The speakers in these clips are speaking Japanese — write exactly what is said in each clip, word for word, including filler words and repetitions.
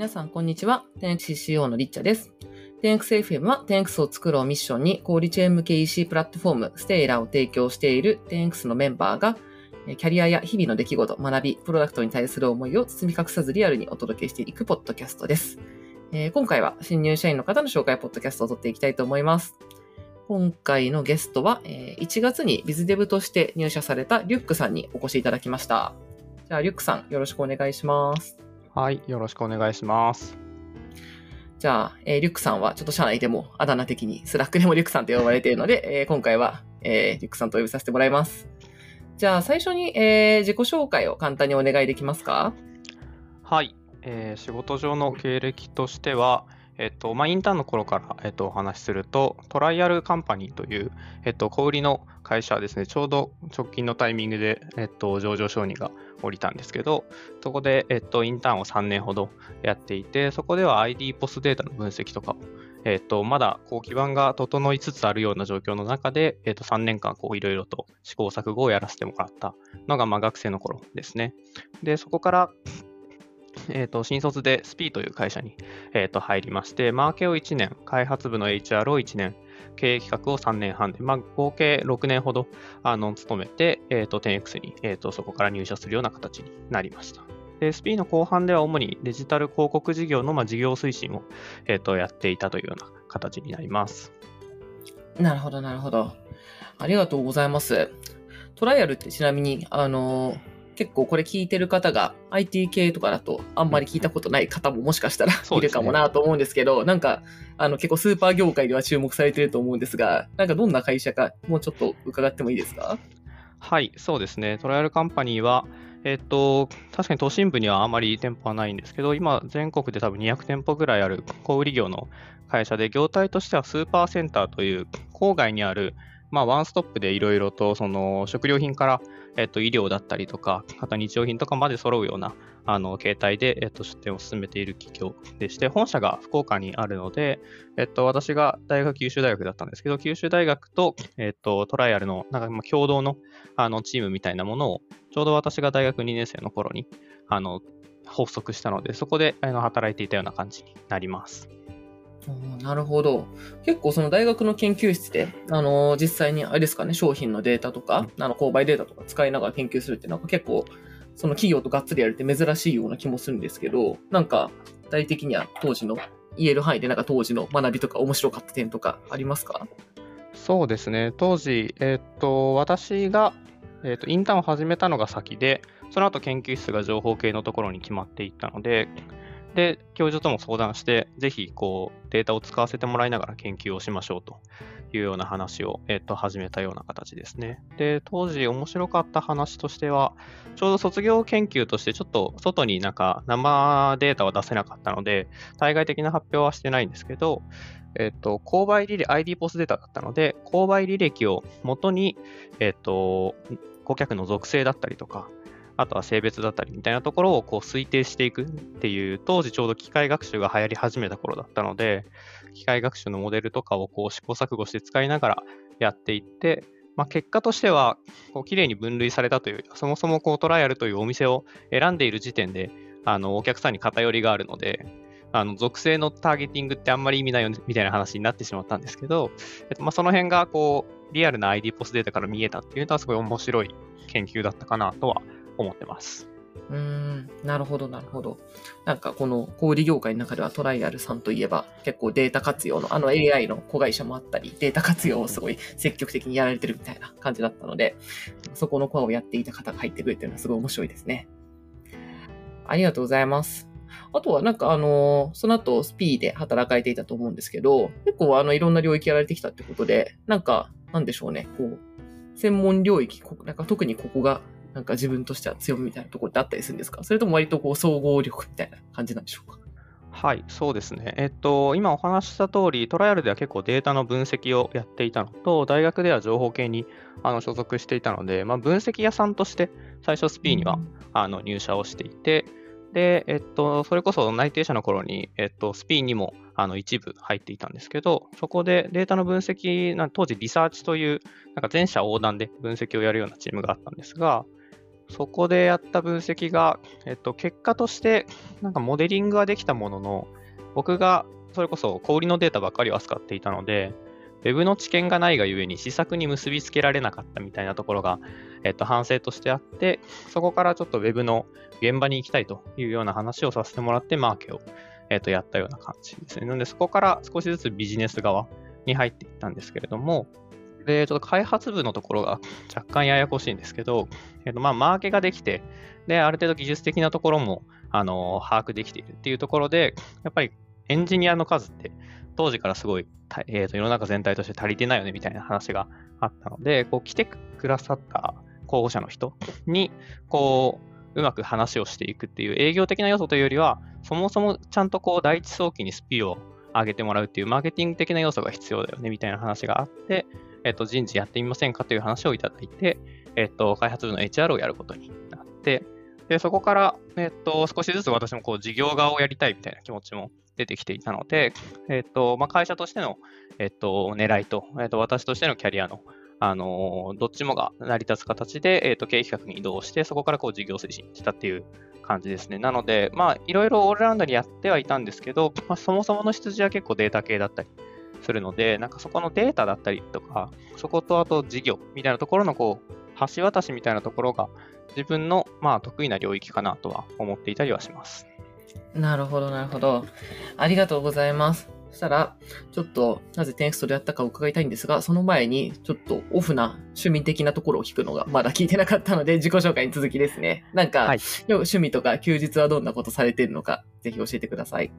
皆さんこんにちは。 テンエックスシーシーオー のリッチャです。 テンエックスエフエム は テンエックス を作ろうミッションに小売チェーン向け イーシー プラットフォームステイラーを提供している テンエックス のメンバーがキャリアや日々の出来事、学び、プロダクトに対する思いを包み隠さずリアルにお届けしていくポッドキャストです。えー、今回は新入社員の方の紹介ポッドキャストを撮っていきたいと思います。今回のゲストは、えー、いちがつに BizDev として入社されたリュックさんにお越しいただきました。じゃあリュックさん、よろしくお願いします。はい、よろしくお願いします。じゃあ、えー、リュックさんはちょっと社内でもあだ名的にスラックでもリュックさんと呼ばれているので、えー、今回は、えー、リュックさんと呼びさせてもらいます。じゃあ最初に、えー、自己紹介を簡単にお願いできますか？はい、えー、仕事上の経歴としては、えっとまあ、インターンの頃から、えっと、お話しするとトライアルカンパニーという、えっと、小売りの会社ですね。ちょうど直近のタイミングで、えっと、上場承認が降りたんですけど、そこで、えっと、インターンをさんねんほどやっていて、そこでは アイディー ポスデータの分析とかを、えっと、まだこう基盤が整いつつあるような状況の中で、えっと、さんねんかんこういろいろと試行錯誤をやらせてもらったのが、まあ、学生の頃ですね。でそこからえー、と新卒で エスピー という会社に、えー、と入りまして、マーケをいちねん、開発部の エイチアール をいちねん、経営企画をさんねんはんで、まあ、合計ろくねんほどあの勤めて、えー、と テンエックス に、えー、とそこから入社するような形になりました。で エスピー の後半では主にデジタル広告事業の、まあ、事業推進を、えー、とやっていたというような形になります。なるほど、なるほど。ありがとうございます。トライアルってちなみに、あのー結構これ聞いてる方が アイティー 系とかだとあんまり聞いたことない方ももしかしたらいるかもなと思うんですけど、なんかあの結構スーパー業界では注目されてると思うんですが、なんかどんな会社かもうちょっと伺ってもいいですか？はい、そうですね。トライアルカンパニーはえっと、確かに都心部にはあまり店舗はないんですけど、今全国で多分にひゃくてんぽぐらいある小売業の会社で、業態としてはスーパーセンターという郊外にある、まあ、ワンストップでいろいろとその食料品から、えっと、医療だったりとか、あと日用品とかまで揃うようなあの形態で、えっと、出店を進めている企業でして、本社が福岡にあるので、えっと、私が大学九州大学だったんですけど、九州大学と、えっと、トライアルのなんか共同の、あのチームみたいなものをちょうど私が大学にねん生の頃にあの発足したので、そこであの働いていたような感じになります。なるほど。結構その大学の研究室で、あのー、実際にあれですかね、商品のデータとか、うん、あの購買データとか使いながら研究するってなんか結構その企業とがっつりやるって珍しいような気もするんですけど、なんか具体的には当時の言える範囲でなんか当時の学びとか面白かった点とかありますか？そうですね。当時、えー、っと私が、えー、っとインターンを始めたのが先で、その後研究室が情報系のところに決まっていったので。で教授とも相談して、ぜひこうデータを使わせてもらいながら研究をしましょうというような話を、えっと、始めたような形ですね。で当時面白かった話としては、ちょうど卒業研究としてちょっと外になんか生データは出せなかったので、対外的な発表はしてないんですけど、えっと、購買履歴 アイディー ポスデータだったので、購買履歴を元に、えっと、顧客の属性だったりとか、あとは性別だったりみたいなところをこう推定していくっていう、当時ちょうど機械学習が流行り始めた頃だったので、機械学習のモデルとかをこう試行錯誤して使いながらやっていって、まあ、結果としてはこう綺麗に分類されたという、そもそもこうトライアルというお店を選んでいる時点で、あのお客さんに偏りがあるので、あの属性のターゲティングってあんまり意味ないよねみたいな話になってしまったんですけど、えっと、まあその辺がこうリアルな アイディー ポスデータから見えたっていうのはすごい面白い研究だったかなとは思ってます。うーん、なるほどなるほど。なんかこの小売業界の中ではトライアルさんといえば結構データ活用のあの エーアイ の子会社もあったり、データ活用をすごい積極的にやられてるみたいな感じだったので、そこのコアをやっていた方が入ってくるっていうのはすごい面白いですね。ありがとうございます。あとはなんかあのその後スピーで働かれていたと思うんですけど、結構あのいろんな領域やられてきたってことで、なんかなんでしょうね、こう専門領域、なんか特にここがなんか自分としては強みみたいなところってあったりするんですか？それとも割とこう総合力みたいな感じなんでしょうか？はい、そうですね。えっと今お話した通り、トライアルでは結構データの分析をやっていたのと、大学では情報系にあの所属していたので、まあ、分析屋さんとして最初エスピーにはあの入社をしていて、でえっとそれこそ内定者の頃にえっとエスピーにもあの一部入っていたんですけど、そこでデータの分析、当時リサーチというなんか全社横断で分析をやるようなチームがあったんですが、そこでやった分析が、えっと、結果としてなんかモデリングはできたものの、僕がそれこそ小売のデータばっかりを扱っていたので、Web の知見がないがゆえに施策に結びつけられなかったみたいなところが、えっと、反省としてあって、そこからちょっと Web の現場に行きたいというような話をさせてもらって、マーケを、えっと、やったような感じですね。なので、そこから少しずつビジネス側に入っていったんですけれども、でちょっと開発部のところが若干ややこしいんですけど、えっと、まあマーケができて、で、ある程度技術的なところもあの把握できているっていうところで、やっぱりエンジニアの数って、当時からすごい、えー、と世の中全体として足りてないよねみたいな話があったので、こう来てくださった候補者の人にこううまく話をしていくっていう営業的な要素というよりは、そもそもちゃんとこう第一早期にスピーを上げてもらうっていうマーケティング的な要素が必要だよねみたいな話があって、えー、と人事やってみませんかという話をいただいて、えー、と開発部の エイチアール をやることになって、でそこから、えー、と少しずつ私もこう事業側をやりたいみたいな気持ちも出てきていたので、えーとまあ、会社としての、えーと、狙いと、えーと、私としてのキャリアの、あのー、どっちもが成り立つ形で、えーと、経営企画に移動して、そこからこう事業推進したっていう感じですね。なので、まあ、いろいろオールラウンドにやってはいたんですけど、まあ、そもそもの出自は結構データ系だったりするので、なんかそこのデータだったりとか、そことあと事業みたいなところのこう橋渡しみたいなところが自分の、まあ、得意な領域かなとは思っていたりはします。なるほどなるほど、ありがとうございます。そしたらちょっとなぜ テンエックス でやったかを伺いたいんですが、その前にちょっとオフな趣味的なところを聞くのがまだ聞いてなかったので、自己紹介に続きですね。なんか、はい、趣味とか休日はどんなことされているのか、ぜひ教えてください。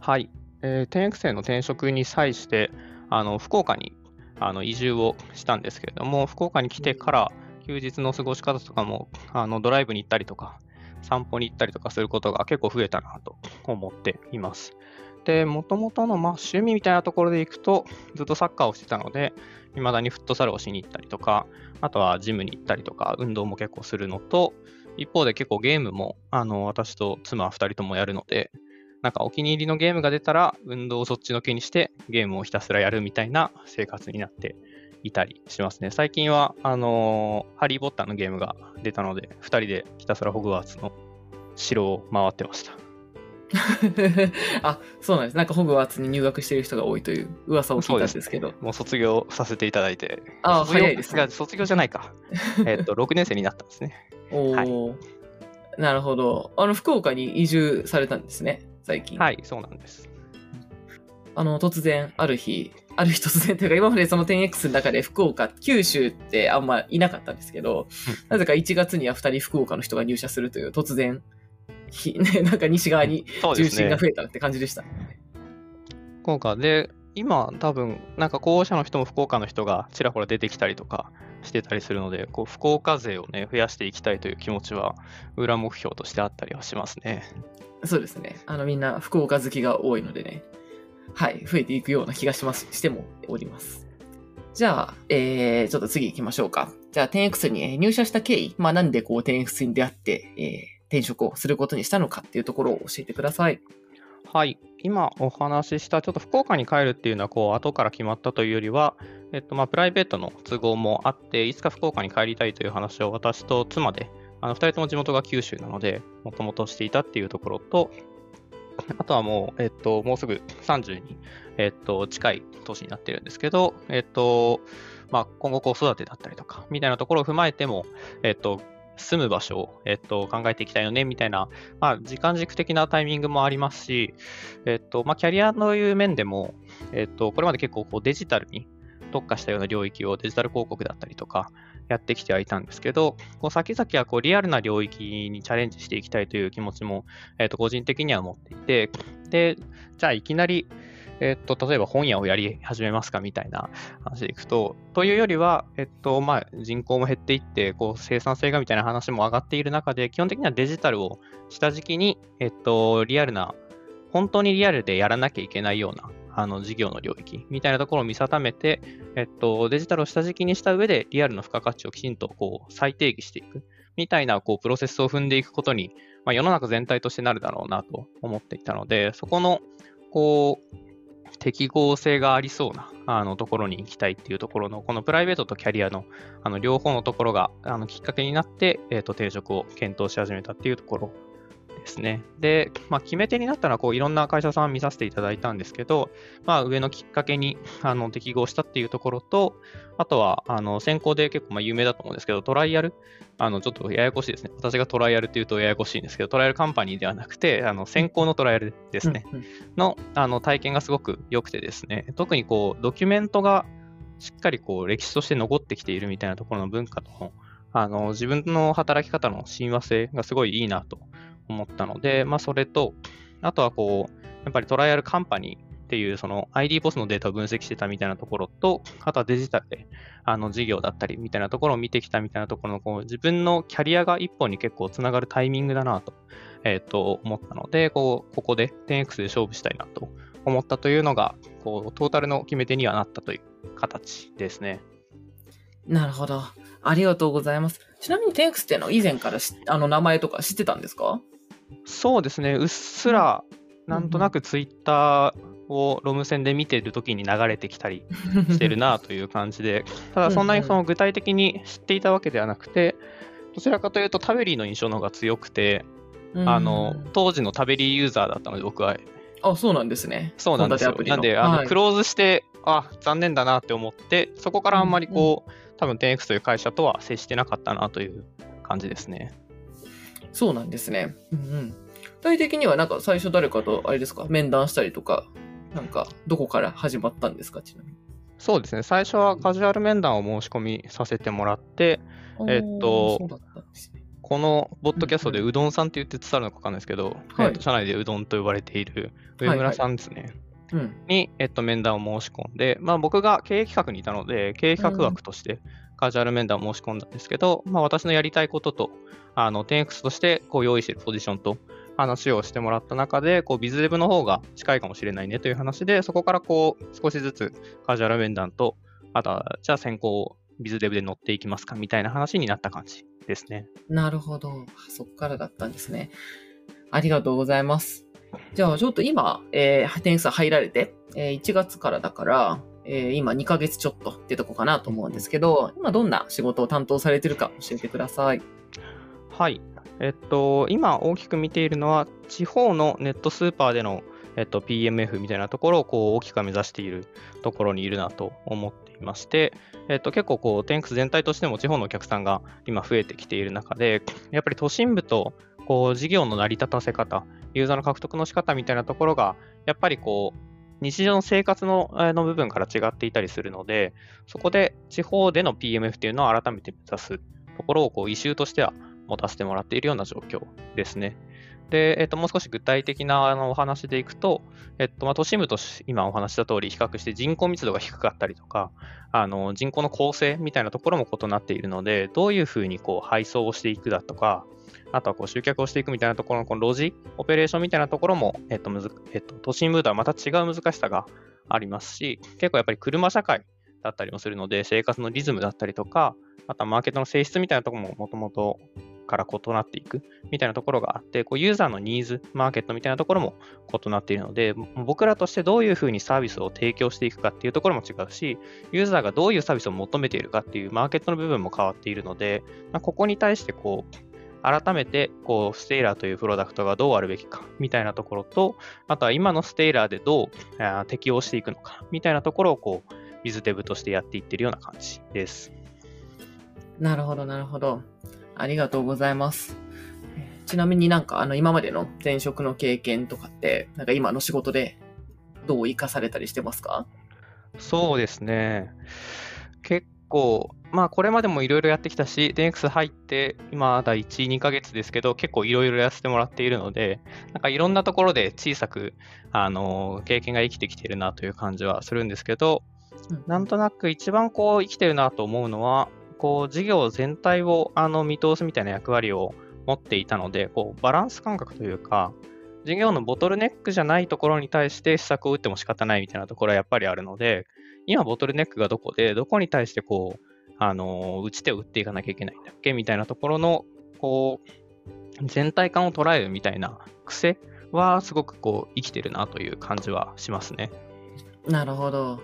はい、えー、テンエックス への転職に際してあの福岡にあの移住をしたんですけれども、福岡に来てから休日の過ごし方とかもあのドライブに行ったりとか散歩に行ったりとかすることが結構増えたなと思っています。で、元々のまあ趣味みたいなところでいくと、ずっとサッカーをしてたので、未だにフットサルをしに行ったりとか、あとはジムに行ったりとか、運動も結構するのと、一方で結構ゲームもあの私と妻ふたりともやるので、なんかお気に入りのゲームが出たら、運動をそっちのけにして、ゲームをひたすらやるみたいな生活になっていたりしますね。最近はあのー、ハリー・ポッターのゲームが出たので、ふたりでひたすらホグワーツの城を回ってました。あ、そうなんです。なんかホグワーツに入学している人が多いという噂を聞いたんですけど、うす、ね、もう卒業させていただいて、あ、早いですね。卒業じゃないか。えっとろくねん生になったんですね。おお、はい、なるほど。あの福岡に移住されたんですね、最近。はい、そうなんです。あの突然ある日。ある日突然というか、今までその テンエックス の中で福岡、九州ってあんまいなかったんですけど、なぜかいちがつにはふたり福岡の人が入社するという突然、なんか西側に重心が増えたって感じでした。福岡で今多分なんか候補者の人も福岡の人がちらほら出てきたりとかしてたりするので、こう福岡勢をね増やしていきたいという気持ちは裏目標としてあったりはしますね。そうですね。あのみんな福岡好きが多いのでね。はい、増えていくような気がします、してもおります。じゃあ、えー、ちょっと次行きましょうか。じゃあ、テンエックス に入社した経緯、まあ、なんでこう テンエックス に出会って、えー、転職をすることにしたのかっていうところを教えてください。はい、今お話しした、ちょっと福岡に帰るっていうのは、こう、後から決まったというよりは、えっと、まあ、プライベートの都合もあって、いつか福岡に帰りたいという話を私と妻で、あの、ふたりとも地元が九州なので、もともとしていたっていうところと、あとはもう、えっと、もうすぐさんじゅうに、えっと、近い年になってるんですけど、えっと、まあ、今後子育てだったりとか、みたいなところを踏まえても、えっと、住む場所を、えっと、考えていきたいよね、みたいな、まあ、時間軸的なタイミングもありますし、えっと、まあ、キャリアのいう面でも、えっと、これまで結構こうデジタルに特化したような領域をデジタル広告だったりとかやってきてはいたんですけど、こう先々はこうリアルな領域にチャレンジしていきたいという気持ちも、えー、と個人的には持っていて、でじゃあいきなり、えー、と例えば本屋をやり始めますかみたいな話でいくと、というよりは、えーとまあ、人口も減っていってこう生産性がみたいな話も上がっている中で、基本的にはデジタルを下敷きに、えー、とリアルな本当にリアルでやらなきゃいけないようなあの事業の領域みたいなところを見定めて、えっと、デジタルを下敷きにした上でリアルの付加価値をきちんとこう再定義していくみたいなこうプロセスを踏んでいくことに、まあ、世の中全体としてなるだろうなと思っていたので、そこのこう適合性がありそうなあのところに行きたいっていうところの、このプライベートとキャリアの、 あの両方のところがあのきっかけになって、えーと、転職を検討し始めたっていうところですね。で、まあ、決め手になったのはこういろんな会社さん見させていただいたんですけど、まあ、上のきっかけにあの適合したっていうところと、あとはあの先行で結構まあ有名だと思うんですけど、トライアル、あのちょっとややこしいですね。私がトライアルっていうとややこしいんですけど、トライアルカンパニーではなくて、あの先行のトライアルですね、うんうん、の、 あの体験がすごく良くてですね、特にこうドキュメントがしっかりこう歴史として残ってきているみたいなところの文化と、あの自分の働き方の親和性がすごいいいなと思ったので、まあ、それと、あとはこうやっぱりトライアルカンパニーっていうその アイディー ポスのデータを分析してたみたいなところと、あとはデジタルであの事業だったりみたいなところを見てきたみたいなところの、こう自分のキャリアが一本に結構つながるタイミングだなと、えー、と思ったので、こうここで テンエックス で勝負したいなと思ったというのが、こうトータルの決め手にはなったという形ですね。なるほど、ありがとうございます。ちなみに テンエックス っていうのは以前からあの名前とか知ってたんですか？そうですね、うっすらなんとなくツイッターをロム線で見てるときに流れてきたりしてるなという感じでただそんなにその具体的に知っていたわけではなくて、どちらかというとタベリーの印象の方が強くて、あの当時のタベリーユーザーだったので僕は。あ、そうなんですね。そうなんですよ。なんであの、はい、クローズしてあ残念だなって思って、そこからあんまりこう、うんうん、多分 テンエックス という会社とは接してなかったなという感じですね。そうなんですね、うんうん、具体的にはなんか最初誰かとあれですか、面談したりとか、なんかどこから始まったんですか？ちなみにそうですね、最初はカジュアル面談を申し込みさせてもらって、えー、っとそうだったんですね。このボッドキャストでうどんさんって言って伝わるのか分かんないですけど、はい、えー、っと社内でうどんと呼ばれている上村さんですね、はいはい、に、えー、っと面談を申し込んで、まあ、僕が経営企画にいたので経営企画枠としてカジュアル面談を申し込んだんですけど、まあ、私のやりたいこととあの テンエックス としてこう用意しているポジションと話をしてもらった中で、こうBizDevの方が近いかもしれないねという話で、そこからこう少しずつカジュアル面談と、あとはじゃあ先行BizDevで乗っていきますかみたいな話になった感じですね。なるほど、そこからだったんですね。ありがとうございます。じゃあちょっと今、えー、テンエックス 入られて、えー、いちがつからだからえー、今にかげつちょっとってとこかなと思うんですけど、今どんな仕事を担当されてるか教えてください。はい、えっと、今大きく見ているのは地方のネットスーパーでの、えっと、ピーエムエフ みたいなところをこう大きく目指しているところにいるなと思っていまして、えっと、結構こう テンエックス 全体としても地方のお客さんが今増えてきている中で、やっぱり都心部とこう事業の成り立たせ方、ユーザーの獲得の仕方みたいなところがやっぱりこう日常の生活 の, の部分から違っていたりするので、そこで地方での ピーエムエフ というのを改めて目指すところをこうイシューとしては持たせてもらっているような状況ですね。で、えっと、もう少し具体的なあのお話でいくと、えっとまあ、都心部と今お話した通り比較して人口密度が低かったりとか、あの人口の構成みたいなところも異なっているので、どういうふうにこう配送をしていくだとか、あとはこう集客をしていくみたいなところ の, このロジオペレーションみたいなところも、えっとむずえっと、都心部とはまた違う難しさがありますし、結構やっぱり車社会だったりもするので、生活のリズムだったりとか、あとはマーケットの性質みたいなところももともとから異なっていくみたいなところがあって、こうユーザーのニーズマーケットみたいなところも異なっているので、僕らとしてどういうふうにサービスを提供していくかっていうところも違うし、ユーザーがどういうサービスを求めているかっていうマーケットの部分も変わっているので、ここに対してこう改めてこうステイラーというプロダクトがどうあるべきかみたいなところと、あとは今のステイラーでどう適応していくのかみたいなところをこうBizDevとしてやっていってるような感じです。なるほどなるほど、ありがとうございます。ちなみになんかあの今までの前職の経験とかって、なんか今の仕事でどう生かされたりしてますか？そうですね、結構まあ、これまでもいろいろやってきたし、テンエックス 入って今まだいち、にかげつですけど、結構いろいろやらせてもらっているので、なんかいろんなところで小さくあの経験が生きてきているなという感じはするんですけど、なんとなく一番こう生きてるなと思うのは、こう事業全体をあの見通すみたいな役割を持っていたので、こうバランス感覚というか、事業のボトルネックじゃないところに対して施策を打っても仕方ないみたいなところはやっぱりあるので、今ボトルネックがどこで、どこに対してこうあの打ち手を打っていかなきゃいけないんだっけみたいなところのこう全体感を捉えるみたいな癖はすごくこう生きてるなという感じはしますね。なるほど。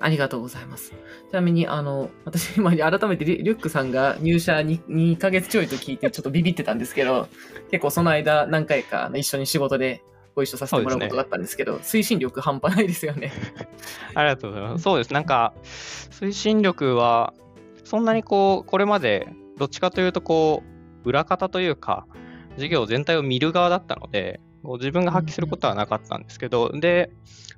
ありがとうございます。ちなみに、あの、私、今、改めてリュックさんが入社 に, にかげつちょいと聞いて、ちょっとビビってたんですけど、結構その間、何回か一緒に仕事でご一緒させてもらうことだったんですけど、ね、推進力半端ないですよね。ありがとうございます。そうです。なんか、推進力は、そんなにこう、これまで、どっちかというと、こう、裏方というか、事業全体を見る側だったので、自分が発揮することはなかったんですけど、で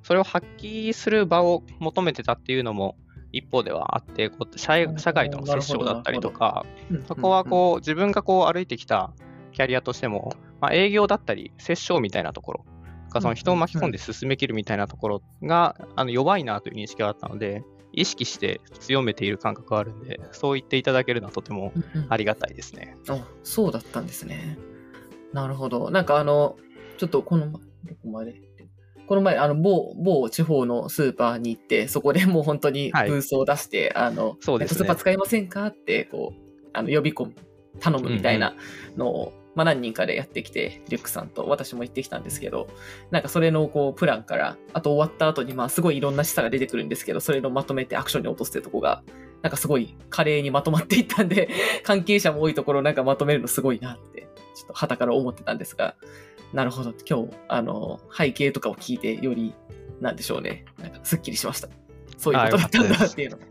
それを発揮する場を求めてたっていうのも一方ではあって、こう 社, 社会との接触だったりとか、そこはこう自分がこう歩いてきたキャリアとしても、まあ、営業だったり接触みたいなところか、その人を巻き込んで進めきるみたいなところが、あの弱いなという認識があったので、意識して強めている感覚があるんで、そう言っていただけるのはとてもありがたいですね。うんうん、あ、そうだったんですね。なるほど。なんかあのちょっとこの前、どこまでこの前あの 某, 某地方のスーパーに行って、そこでもう本当にブースを出して、はい、あのそうですね、スーパー使いませんかってこうあの呼び込む頼むみたいなのを、うんうん、まあ、何人かでやってきて、リュックさんと私も行ってきたんですけど、なんかそれのこうプランから、あと終わった後にまあすごいいろんな示唆が出てくるんですけど、それのまとめてアクションに落とすってとこがなんかすごい華麗にまとまっていったんで関係者も多いところなんかまとめるのすごいなってちょっと傍から思ってたんですが、なるほど。今日あの背景とかを聞いて、よりなんでしょうね、なんかすっきりしました。そういうことだったんだっていうのが、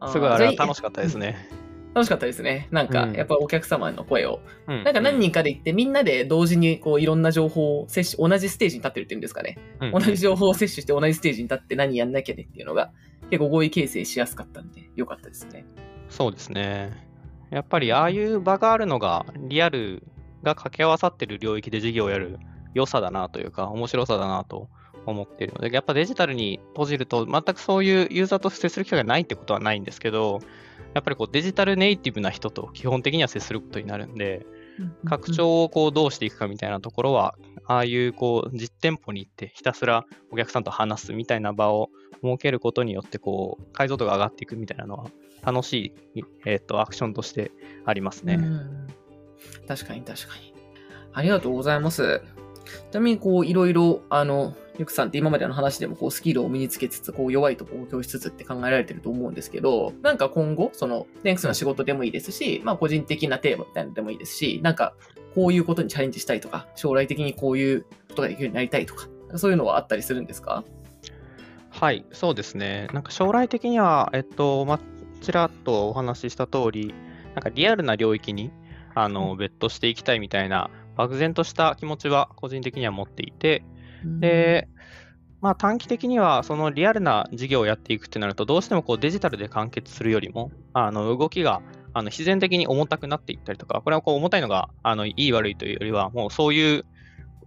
あ、すごいあれは楽しかったですね。楽しかったですね。なんかやっぱお客様の声を、うん、なんか何人かで行って、みんなで同時にこういろんな情報を摂取、同じステージに立ってるっていうんですかね、うん、同じ情報を摂取して同じステージに立って何やんなきゃねっていうのが結構合意形成しやすかったんで良かったですね。そうですね。やっぱりああいう場があるのが、リアルが掛け合わさってる領域で事業をやる良さだなというか、面白さだなと思っているので、やっぱデジタルに閉じると全くそういうユーザーと接する機会がないってことはないんですけど、やっぱりこうデジタルネイティブな人と基本的には接することになるんで、拡張をこうどうしていくかみたいなところは、ああいうこう実店舗に行ってひたすらお客さんと話すみたいな場を設けることによって、こう解像度が上がっていくみたいなのは楽しい、えー、とアクションとしてありますね。うん、確かに確かに。ありがとうございます。ちなみにこういろいろあのリュックさんって今までの話でもこうスキルを身につけつつ、こう弱いところを補強しつつって考えられてると思うんですけど、なんか今後その テンエックス の仕事でもいいですし、まあ個人的なテーマみたいなのでもいいですし、なんかこういうことにチャレンジしたいとか、将来的にこういうことができるようになりたいとか、そういうのはあったりするんですか？はい、そうですね。なんか将来的にはえっとまあちらっとお話しした通り、なんかリアルな領域にあの別途していきたいみたいな漠然とした気持ちは個人的には持っていて、で、まあ、短期的にはそのリアルな事業をやっていくってなると、どうしてもこうデジタルで完結するよりもあの動きがあの必然的に重たくなっていったりとか、これはこう重たいのがあのいい悪いというよりは、もうそういう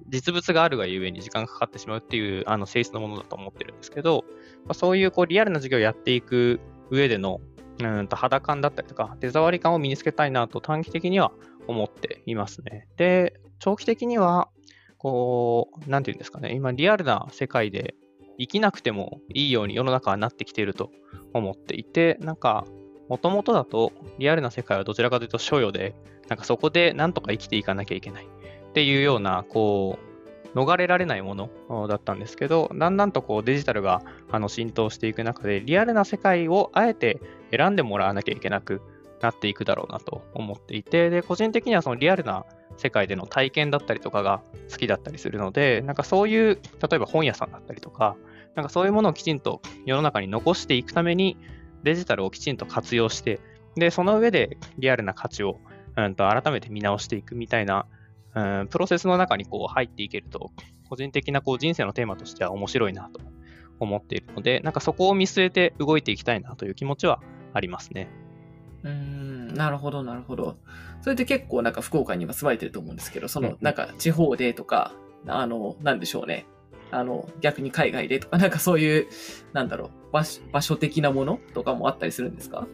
実物があるがゆえに時間がかかってしまうっていうあの性質のものだと思ってるんですけど、まあ、そういうこうリアルな事業をやっていく上でのうんと肌感だったりとか手触り感を身につけたいなと短期的には思っていますね。で、長期的にはこう何て言うんですかね、今リアルな世界で生きなくてもいいように世の中はなってきていると思っていて、なんかもともとだとリアルな世界はどちらかというと所与で、なんかそこでなんとか生きていかなきゃいけないっていうようなこう逃れられないものだったんですけど、だんだんとこうデジタルがあの浸透していく中で、リアルな世界をあえて選んでもらわなきゃいけなくなっていくだろうなと思っていて、で個人的にはそのリアルな世界での体験だったりとかが好きだったりするので、なんかそういう例えば本屋さんだったりとか、なんかそういうものをきちんと世の中に残していくためにデジタルをきちんと活用して、でその上でリアルな価値を、うん、と改めて見直していくみたいな、うん、プロセスの中にこう入っていけると、個人的なこう人生のテーマとしては面白いなと思っているので、なんかそこを見据えて動いていきたいなという気持ちはありますね。うーん、なるほどなるほど。それで結構なんか福岡に今住まれてると思うんですけど、そのなんか地方でとか、うん、あのなんでしょうね、あの逆に海外でとか、なんかそういうなんだろう場所、場所的なものとかもあったりするんですか？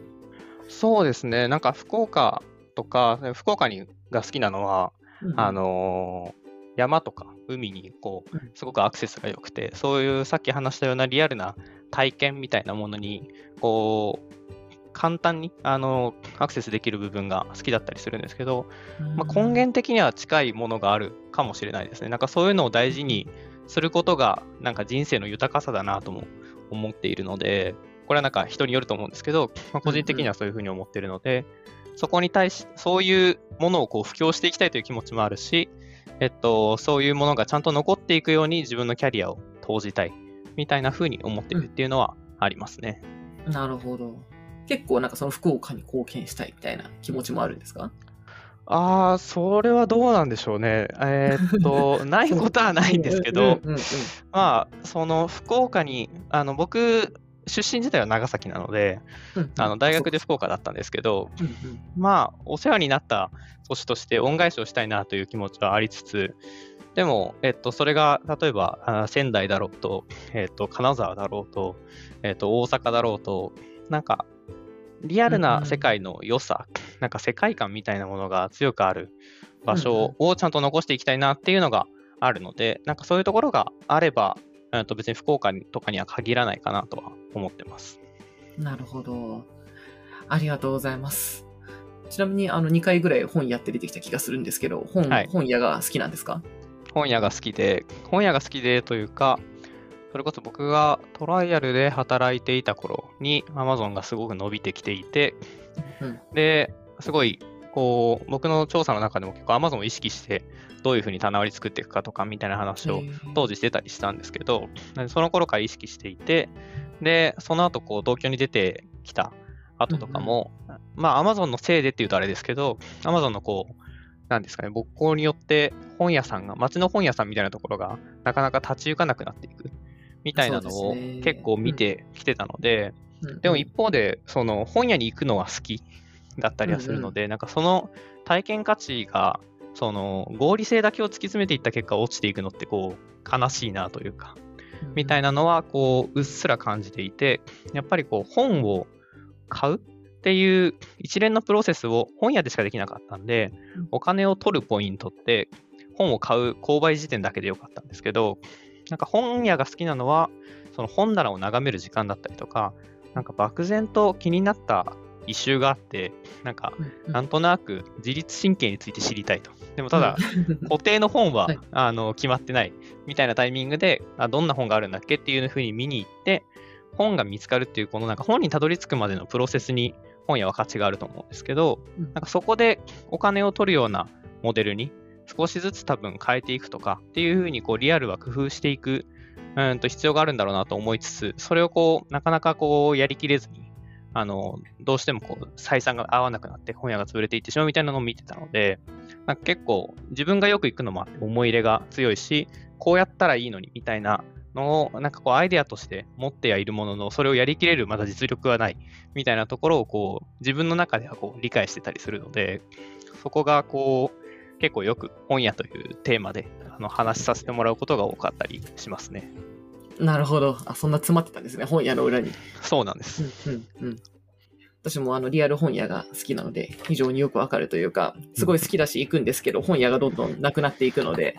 そうですね。なんか福岡とか、福岡にが好きなのは、あのー、山とか海にこうすごくアクセスが良くて、そういうさっき話したようなリアルな体験みたいなものにこう簡単に、あのー、アクセスできる部分が好きだったりするんですけど、まあ、根源的には近いものがあるかもしれないですね。なんかそういうのを大事にすることがなんか人生の豊かさだなとも思っているので、これはなんか人によると思うんですけど、まあ、個人的にはそういうふうに思っているので、そこに対しそういうものをこう布教していきたいという気持ちもあるし、えっと、そういうものがちゃんと残っていくように自分のキャリアを投じたいみたいなふうに思っているっていうのはありますね。うん、なるほど。結構なんかその福岡に貢献したいみたいな気持ちもあるんですか？ああ、それはどうなんでしょうね。えー、っとないことはないんですけど、うんうんうん、まあその福岡にあの僕出身自体は長崎なので、うんうん、あの大学で福岡だったんですけど、うんうん、まあお世話になった年として恩返しをしたいなという気持ちはありつつ、でも、えっと、それが例えばあ仙台だろうと、えっと、金沢だろうと、えっと、大阪だろうと、なんかリアルな世界の良さ、うんうん、なんか世界観みたいなものが強くある場所をちゃんと残していきたいなっていうのがあるので、うんうん、なんかそういうところがあれば、えっと、別に福岡とかには限らないかなとは思ってます。なるほど、ありがとうございます。ちなみにあのにかいぐらい本屋って出てきた気がするんですけど、 本,、はい、本屋が好きなんですか？本屋が好きで、本屋が好きでというか、それこそ僕がトライアルで働いていた頃に Amazon がすごく伸びてきていて、うん、ですごいこう僕の調査の中でも結構 Amazon を意識してどういうふうに棚割り作っていくかとかみたいな話を当時してたりしたんですけど、その頃から意識していて、でその後こう東京に出てきた後とかも、うん、まあ Amazon のせいでっていうとあれですけど、 Amazon のこうなんですかね、勃興によって本屋さんが、街の本屋さんみたいなところがなかなか立ち行かなくなっていくみたいなのを結構見てきてたので、で、ね、うん、でも一方でその本屋に行くのは好きだったりはするので、うんうん、なんかその体験価値がその合理性だけを突き詰めていった結果落ちていくのってこう悲しいなというか、うんうん、みたいなのはこううっすら感じていて、やっぱりこう本を買うっていう一連のプロセスを本屋でしかできなかったんで、うん、お金を取るポイントって本を買う購買時点だけでよかったんですけど、なんか本屋が好きなのはその本棚を眺める時間だったりとか、なんか漠然と気になった異臭があって、なんかなんとなく自律神経について知りたいと、でもただ固定の本は、はい、あの決まってないみたいなタイミングで、あ、どんな本があるんだっけっていう風に見に行って本が見つかるっていう、このなんか本にたどり着くまでのプロセスに本屋は価値があると思うんですけど、なんかそこでお金を取るようなモデルに少しずつ多分変えていくとかっていう風にこうリアルは工夫していく、うんと必要があるんだろうなと思いつつ、それをこうなかなかこうやりきれずに、あのどうしてもこう採算が合わなくなって本屋が潰れていってしまうみたいなのを見てたので、なんか結構自分がよく行くのもあって思い入れが強いし、こうやったらいいのにみたいなのをなんかこうアイデアとして持ってはいるものの、それをやりきれるまだ実力はないみたいなところをこう自分の中ではこう理解してたりするので、そこがこう結構よく本屋というテーマであの話しさせてもらうことが多かったりしますね。なるほど。あ、そんな詰まってたんですね、本屋の裏に。そうなんです。うんうんうん、私もあのリアル本屋が好きなので非常によくわかるというか、すごい好きだし行くんですけど、うん、本屋がどんどんなくなっていくので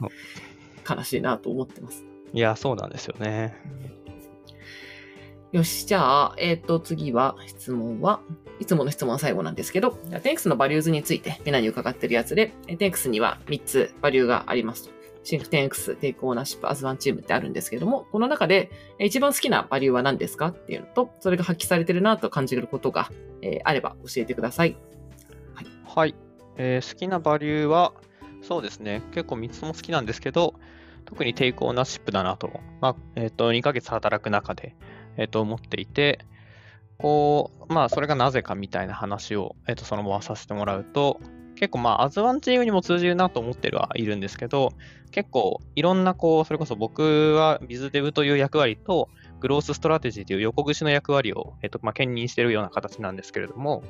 悲しいなと思ってます。いや、そうなんですよね。よし、じゃあ、えっと、次は質問は、いつもの質問は最後なんですけど、テンエックス のバリューズについてみんなに伺ってるやつで、テンエックス にはみっつバリューがありますと。シンク テンエックス、テイクオーナーシップ、アズワンチームってあるんですけども、この中で一番好きなバリューは何ですかっていうのと、それが発揮されてるなと感じることが、えー、あれば教えてください。はい。はい、えー、好きなバリューは、そうですね、結構みっつも好きなんですけど、特にテイクオーナーシップだなと、まあ、えっと、にかげつ働く中で、えっと、思っていて、こう、まあ、それがなぜかみたいな話を、えっと、そのままさせてもらうと、結構、まあ、アズワンチームにも通じるなと思ってはいるんですけど、結構、いろんな、こう、それこそ僕は BizDev という役割と、グロースストラテジーという横串の役割を、えっと、まあ、兼任しているような形なんですけれども、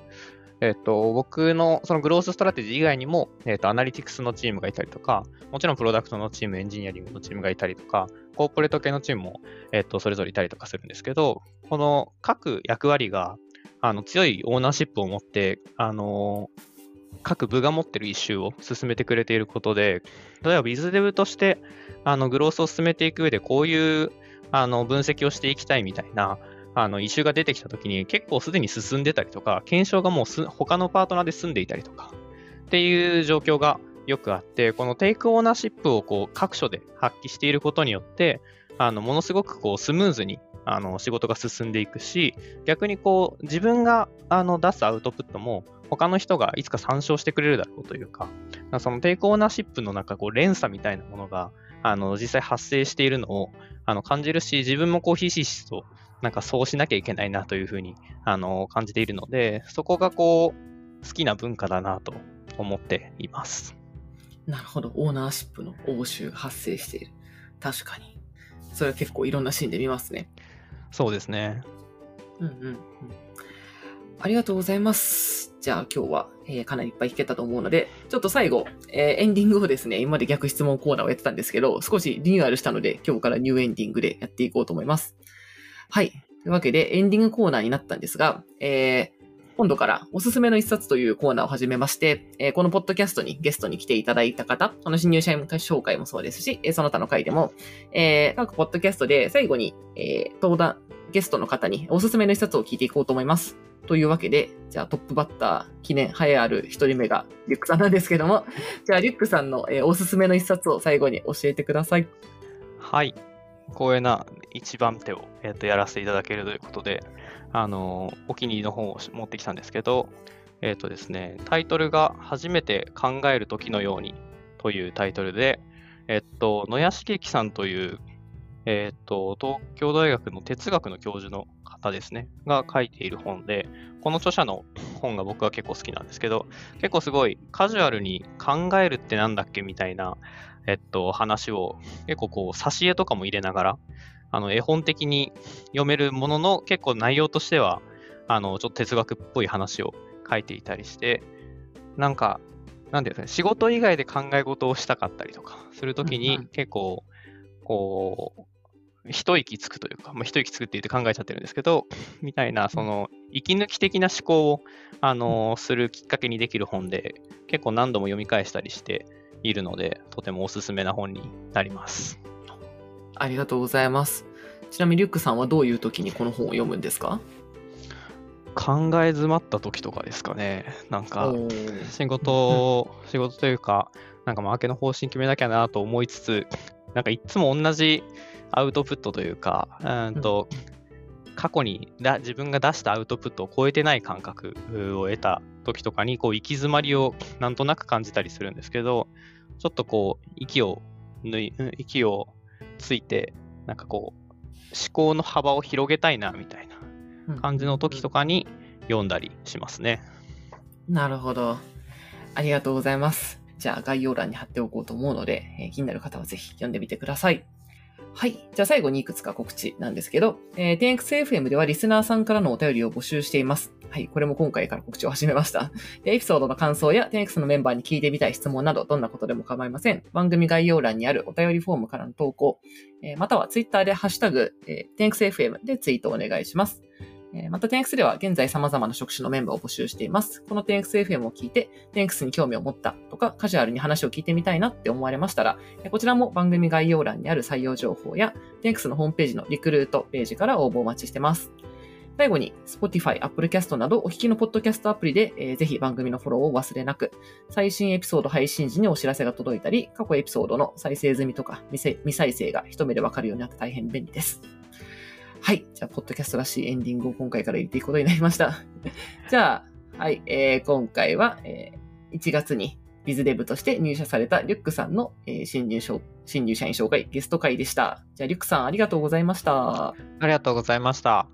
えっと、僕のそのグロースストラテジー以外にも、えっと、アナリティクスのチームがいたりとか、もちろんプロダクトのチーム、エンジニアリングのチームがいたりとか、コーポレート系のチームも、えっと、それぞれいたりとかするんですけど、この各役割があの強いオーナーシップを持って、あのー、各部が持っているイシューを進めてくれていることで、例えば BizDev としてあのグロースを進めていく上でこういうあの分析をしていきたいみたいな、あのイシューが出てきたときに結構すでに進んでたりとか、検証がもうす他のパートナーで済んでいたりとかっていう状況がよくあって、このテイクオーナーシップをこう各所で発揮していることによって、あのものすごくこうスムーズにあの仕事が進んでいくし、逆にこう自分があの出すアウトプットも他の人がいつか参照してくれるだろうというか、そのテイクオーナーシップのなんかこう連鎖みたいなものがあの実際発生しているのをあの感じるし、自分もこうひしひしとなんかそうしなきゃいけないなというふうにあの感じているので、そこがこう好きな文化だなと思っています。なるほど、オーナーシップの応酬発生している。確かにそれは結構いろんなシーンで見ますね。そうですね。うんうんうん。ありがとうございます。じゃあ今日は、えー、かなりいっぱい聞けたと思うので、ちょっと最後、えー、エンディングをですね、今まで逆質問コーナーをやってたんですけど、少しリニューアルしたので、今日からニューエンディングでやっていこうと思います。はい。というわけで、エンディングコーナーになったんですが、えー、今度からおすすめの一冊というコーナーを始めまして、えー、このポッドキャストにゲストに来ていただいた方、あの新入社員紹介もそうですし、その他の回でも、えー、各ポッドキャストで最後に、えー、登壇、ゲストの方におすすめの一冊を聞いていこうと思います。というわけで、じゃあトップバッター記念栄えある一人目がリュックさんなんですけども、じゃあリュックさんの、えー、おすすめの一冊を最後に教えてください。はい。光栄な一番手を、えー、とやらせていただけるということで、あのお気に入りの本を持ってきたんですけど、えーとですね、タイトルが初めて考える時のようにというタイトルで、えーと、野谷茂樹さんという、えーと、東京大学の哲学の教授の方ですねが書いている本で、この著者の本が僕は結構好きなんですけど、結構すごいカジュアルに考えるってなんだっけみたいな、えっと、話を結構こう挿絵とかも入れながらあの絵本的に読めるものの、結構内容としてはあのちょっと哲学っぽい話を書いていたりして、なんかなんていうんですかね、仕事以外で考え事をしたかったりとかするときに結構こう一息つくというか、まあ、一息つくって言って考えちゃってるんですけどみたいな、その息抜き的な思考をあのするきっかけにできる本で、結構何度も読み返したりしているので、とてもおすすめな本になります。ありがとうございます。ちなみにリュックさんはどういう時にこの本を読むんですか？考え詰まった時とかですかね。なんか仕事仕事というか、なんかマーケの方針決めなきゃなと思いつつ、なんかいつも同じアウトプットというか、うんと過去にだ自分が出したアウトプットを超えてない感覚を得た時とかに、こう行き詰まりをなんとなく感じたりするんですけど、ちょっとこう息を抜い息をついて、なんかこう思考の幅を広げたいなみたいな感じの時とかに読んだりしますね。うん、なるほど、ありがとうございます。じゃあ概要欄に貼っておこうと思うので、えー、気になる方はぜひ読んでみてください。はい。じゃあ最後にいくつか告知なんですけど、えー、テンエックスエフエム ではリスナーさんからのお便りを募集しています。はい。これも今回から告知を始めました。で、エピソードの感想や テンエックス のメンバーに聞いてみたい質問など、どんなことでも構いません。番組概要欄にあるお便りフォームからの投稿、えー、またはツイッターでハッシュタグ、えー、テンエックスエフエム でツイートお願いします。えー、また テンエックス では現在様々な職種のメンバーを募集しています。この テンエックスエフエム を聞いて テンエックス に興味を持ったとか、カジュアルに話を聞いてみたいなって思われましたら、こちらも番組概要欄にある採用情報や テンエックス のホームページのリクルートページから応募をお待ちしてます。最後に Spotify、Applecast などお聞きのポッドキャストアプリで、えー、ぜひ番組のフォローをお忘れなく、最新エピソード配信時にお知らせが届いたり、過去エピソードの再生済みとか未再生が一目でわかるようになって大変便利です。はい。じゃあ、ポッドキャストらしいエンディングを今回から入れていくことになりました。じゃあ、はい。えー、今回は、えー、いちがつに BizDev として入社されたリュックさんの、えー、新入社、新入社員紹介ゲスト会でした。じゃあ、リュックさんありがとうございました。ありがとうございました。